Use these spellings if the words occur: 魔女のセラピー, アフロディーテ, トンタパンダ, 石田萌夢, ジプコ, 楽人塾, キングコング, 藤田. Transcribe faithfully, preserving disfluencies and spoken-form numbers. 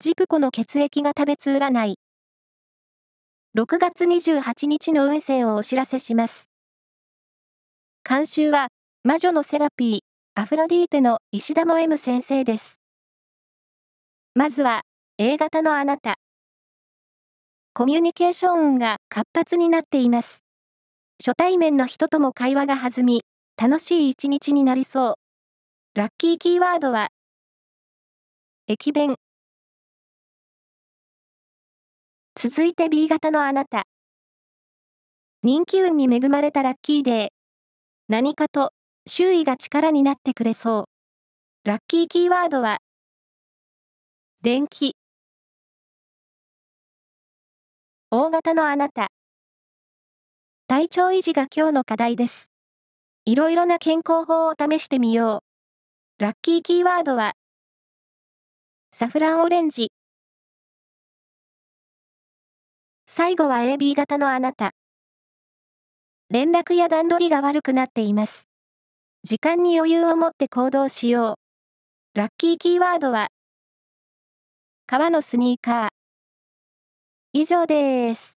ジプコの血液が食べつ占い。ろくがつにじゅうはちにちの運勢をお知らせします。監修は、魔女のセラピー、アフロディーテの石田萌夢先生です。まずは、エー型のあなた。コミュニケーション運が活発になっています。初対面の人とも会話が弾み、楽しい一日になりそう。ラッキーキーワードは、駅弁。続いて ビー型のあなた。人気運に恵まれたラッキーデー。何かと周囲が力になってくれそう。ラッキーキーワードは、電気。O型のあなた。体調維持が今日の課題です。いろいろな健康法を試してみよう。ラッキーキーワードは、サフランオレンジ。最後は エービー 型のあなた。連絡や段取りが悪くなっています。時間に余裕を持って行動しよう。ラッキーキーワードは、革のスニーカー。以上です。